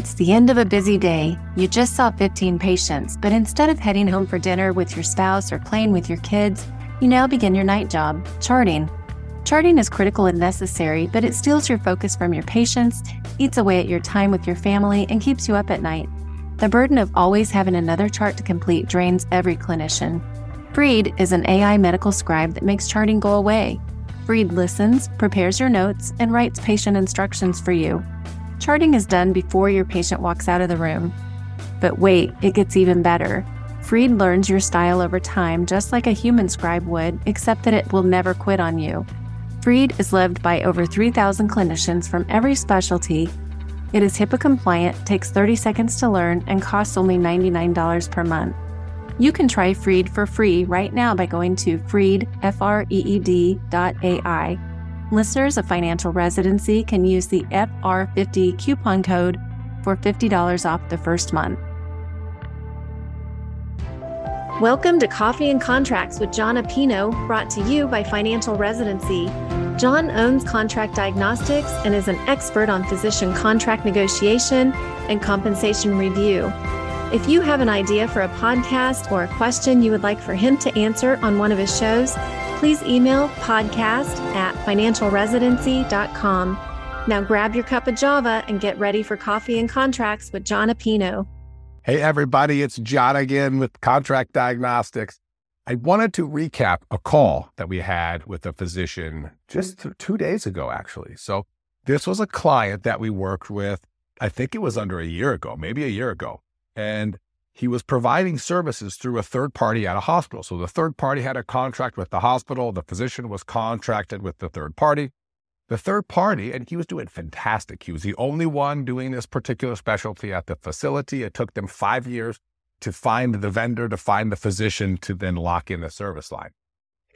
It's the end of a busy day, you just saw 15 patients, but instead of heading home for dinner with your spouse or playing with your kids, you now begin your night job, charting. Charting is critical and necessary, but it steals your focus from your patients, eats away at your time with your family, and keeps you up at night. The burden of always having another chart to complete drains every clinician. Freed is an AI medical scribe that makes charting go away. Freed listens, prepares your notes, and writes patient instructions for you. Charting is done before your patient walks out of the room. But wait, it gets even better. Freed learns your style over time, just like a human scribe would, except that it will never quit on you. Freed is loved by over 3,000 clinicians from every specialty. It is HIPAA compliant, takes 30 seconds to learn, and costs only $99 per month. You can try Freed for free right now by going to Freed.AI. Listeners of Financial Residency can use the FR50 coupon code for $50 off the first month. Welcome to Coffee and Contracts with John Appino, brought to you by Financial Residency. John owns Contract Diagnostics and is an expert on physician contract negotiation and compensation review. If you have an idea for a podcast or a question you would like for him to answer on one of his shows, please email podcast@financialresidency.com. Now grab your cup of Java and get ready for Coffee and Contracts with John Appino. Hey everybody, it's John again with Contract Diagnostics. I wanted to recap a call that we had with a physician just 2 days ago, actually. So this was a client that we worked with, I think it was under a year ago, maybe a year ago. And he was providing services through a third party at a hospital. So the third party had a contract with the hospital. The physician was contracted with the third party. The third party, and he was doing fantastic. He was the only one doing this particular specialty at the facility. It took them 5 years to find the vendor, to find the physician, to then lock in the service line.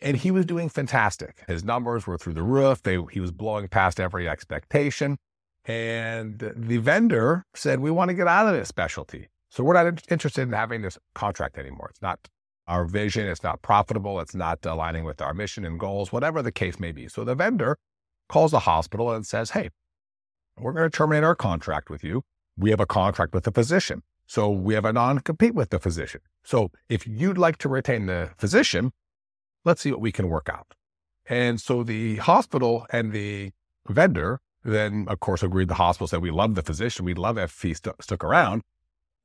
And he was doing fantastic. His numbers were through the roof. He was blowing past every expectation. And the vendor said, "We want to get out of this specialty. So we're not interested in having this contract anymore. It's not our vision. It's not profitable. It's not aligning with our mission and goals," whatever the case may be. So the vendor calls the hospital and says, "Hey, we're going to terminate our contract with you. We have a contract with the physician. So we have a non-compete with the physician. So if you'd like to retain the physician, let's see what we can work out." And so the hospital and the vendor then, of course, agreed. The hospital said, "We love the physician. We love if he stuck around."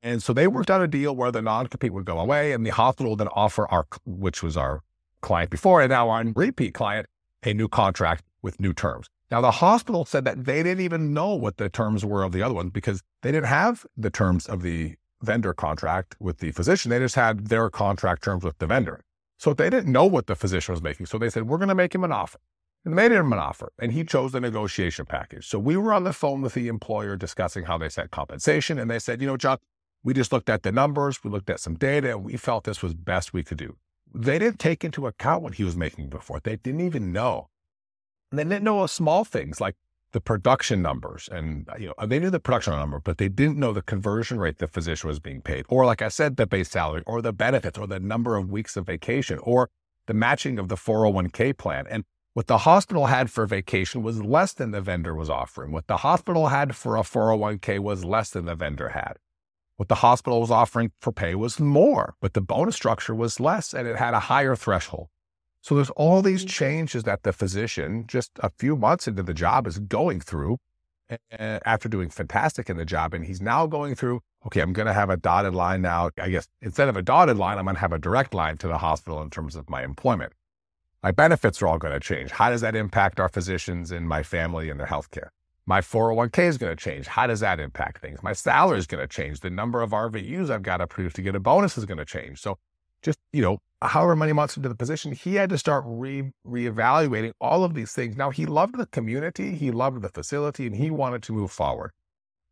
And so they worked out a deal where the non-compete would go away, and the hospital would then offer our, which was our client before and now our repeat client, a new contract with new terms. Now, the hospital said that they didn't even know what the terms were of the other one because they didn't have the terms of the vendor contract with the physician. They just had their contract terms with the vendor. So they didn't know what the physician was making. So they said, "We're going to make him an offer." And they made him an offer, and he chose the negotiation package. So we were on the phone with the employer discussing how they set compensation, and they said, "You know, John, we just looked at the numbers, we looked at some data, and we felt this was best we could do." They didn't take into account what he was making before. They didn't even know. And they didn't know small things like the production numbers. And they knew the production number, but they didn't know the conversion rate the physician was being paid. Or like I said, the base salary, or the benefits, or the number of weeks of vacation, or the matching of the 401k plan. And what the hospital had for vacation was less than the vendor was offering. What the hospital had for a 401k was less than the vendor had. What the hospital was offering for pay was more, but the bonus structure was less, and it had a higher threshold. So there's all these changes that the physician, just a few months into the job, is going through after doing fantastic in the job. And he's now going through, okay, I'm going to have a dotted line now. I guess instead of a dotted line, I'm going to have a direct line to the hospital in terms of my employment. My benefits are all going to change. How does that impact our physicians and my family and their healthcare? My 401k is going to change. How does that impact things? My salary is going to change. The number of RVUs I've got to produce to get a bonus is going to change. So just, however many months into the position, he had to start reevaluating all of these things. Now, he loved the community, he loved the facility, and he wanted to move forward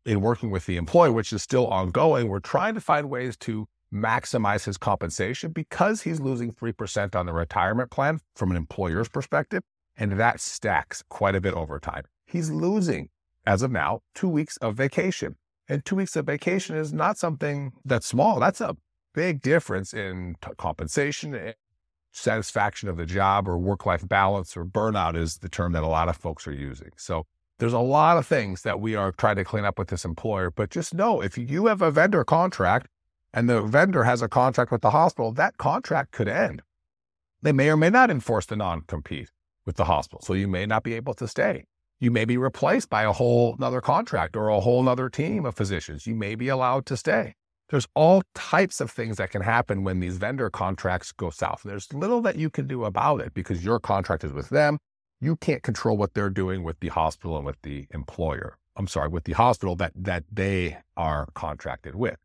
in working with the employer, which is still ongoing. We're trying to find ways to maximize his compensation because he's losing 3% on the retirement plan from an employer's perspective, and that stacks quite a bit over time. He's losing, as of now, 2 weeks of vacation. And 2 weeks of vacation is not something that's small. That's a big difference in compensation, satisfaction of the job, or work-life balance, or burnout is the term that a lot of folks are using. So There's a lot of things that we are trying to clean up with this employer, but just know if you have a vendor contract and the vendor has a contract with the hospital, that contract could end. They may or may not enforce the non-compete with the hospital. So you may not be able to stay. You may be replaced by a whole nother contract or a whole nother team of physicians. You may be allowed to stay. There's all types of things that can happen when these vendor contracts go south. There's little that you can do about it because your contract is with them. You can't control what they're doing with the hospital and with the employer. I'm sorry, with the hospital that they are contracted with.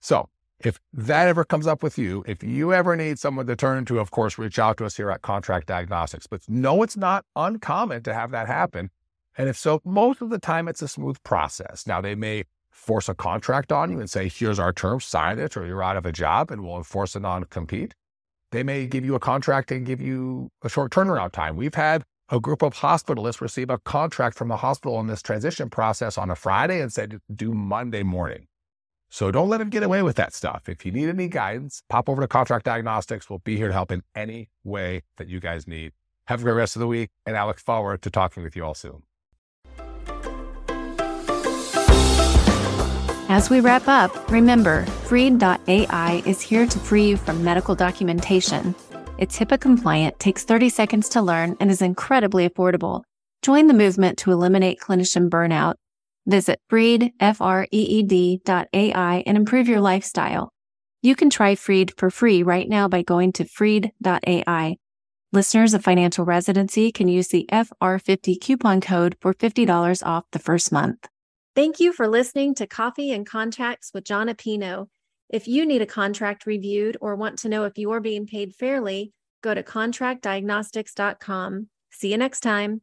So if that ever comes up with you, if you ever need someone to turn to, of course, reach out to us here at Contract Diagnostics. But no, it's not uncommon to have that happen. And if so, most of the time it's a smooth process. Now, they may force a contract on you and say, here's our terms, sign it, or you're out of a job and we'll enforce a non-compete. They may give you a contract and give you a short turnaround time. We've had a group of hospitalists receive a contract from the hospital in this transition process on a Friday and said, do Monday morning. So don't let them get away with that stuff. If you need any guidance, pop over to Contract Diagnostics. We'll be here to help in any way that you guys need. Have a great rest of the week, and I look forward to talking with you all soon. As we wrap up, remember, Freed.AI is here to free you from medical documentation. It's HIPAA compliant, takes 30 seconds to learn, and is incredibly affordable. Join the movement to eliminate clinician burnout. Visit Freed.AI and improve your lifestyle. You can try Freed for free right now by going to Freed.AI. Listeners of Financial Residency can use the FR50 coupon code for $50 off the first month. Thank you for listening to Coffee and Contracts with John Appino. If you need a contract reviewed or want to know if you are being paid fairly, go to contractdiagnostics.com. See you next time.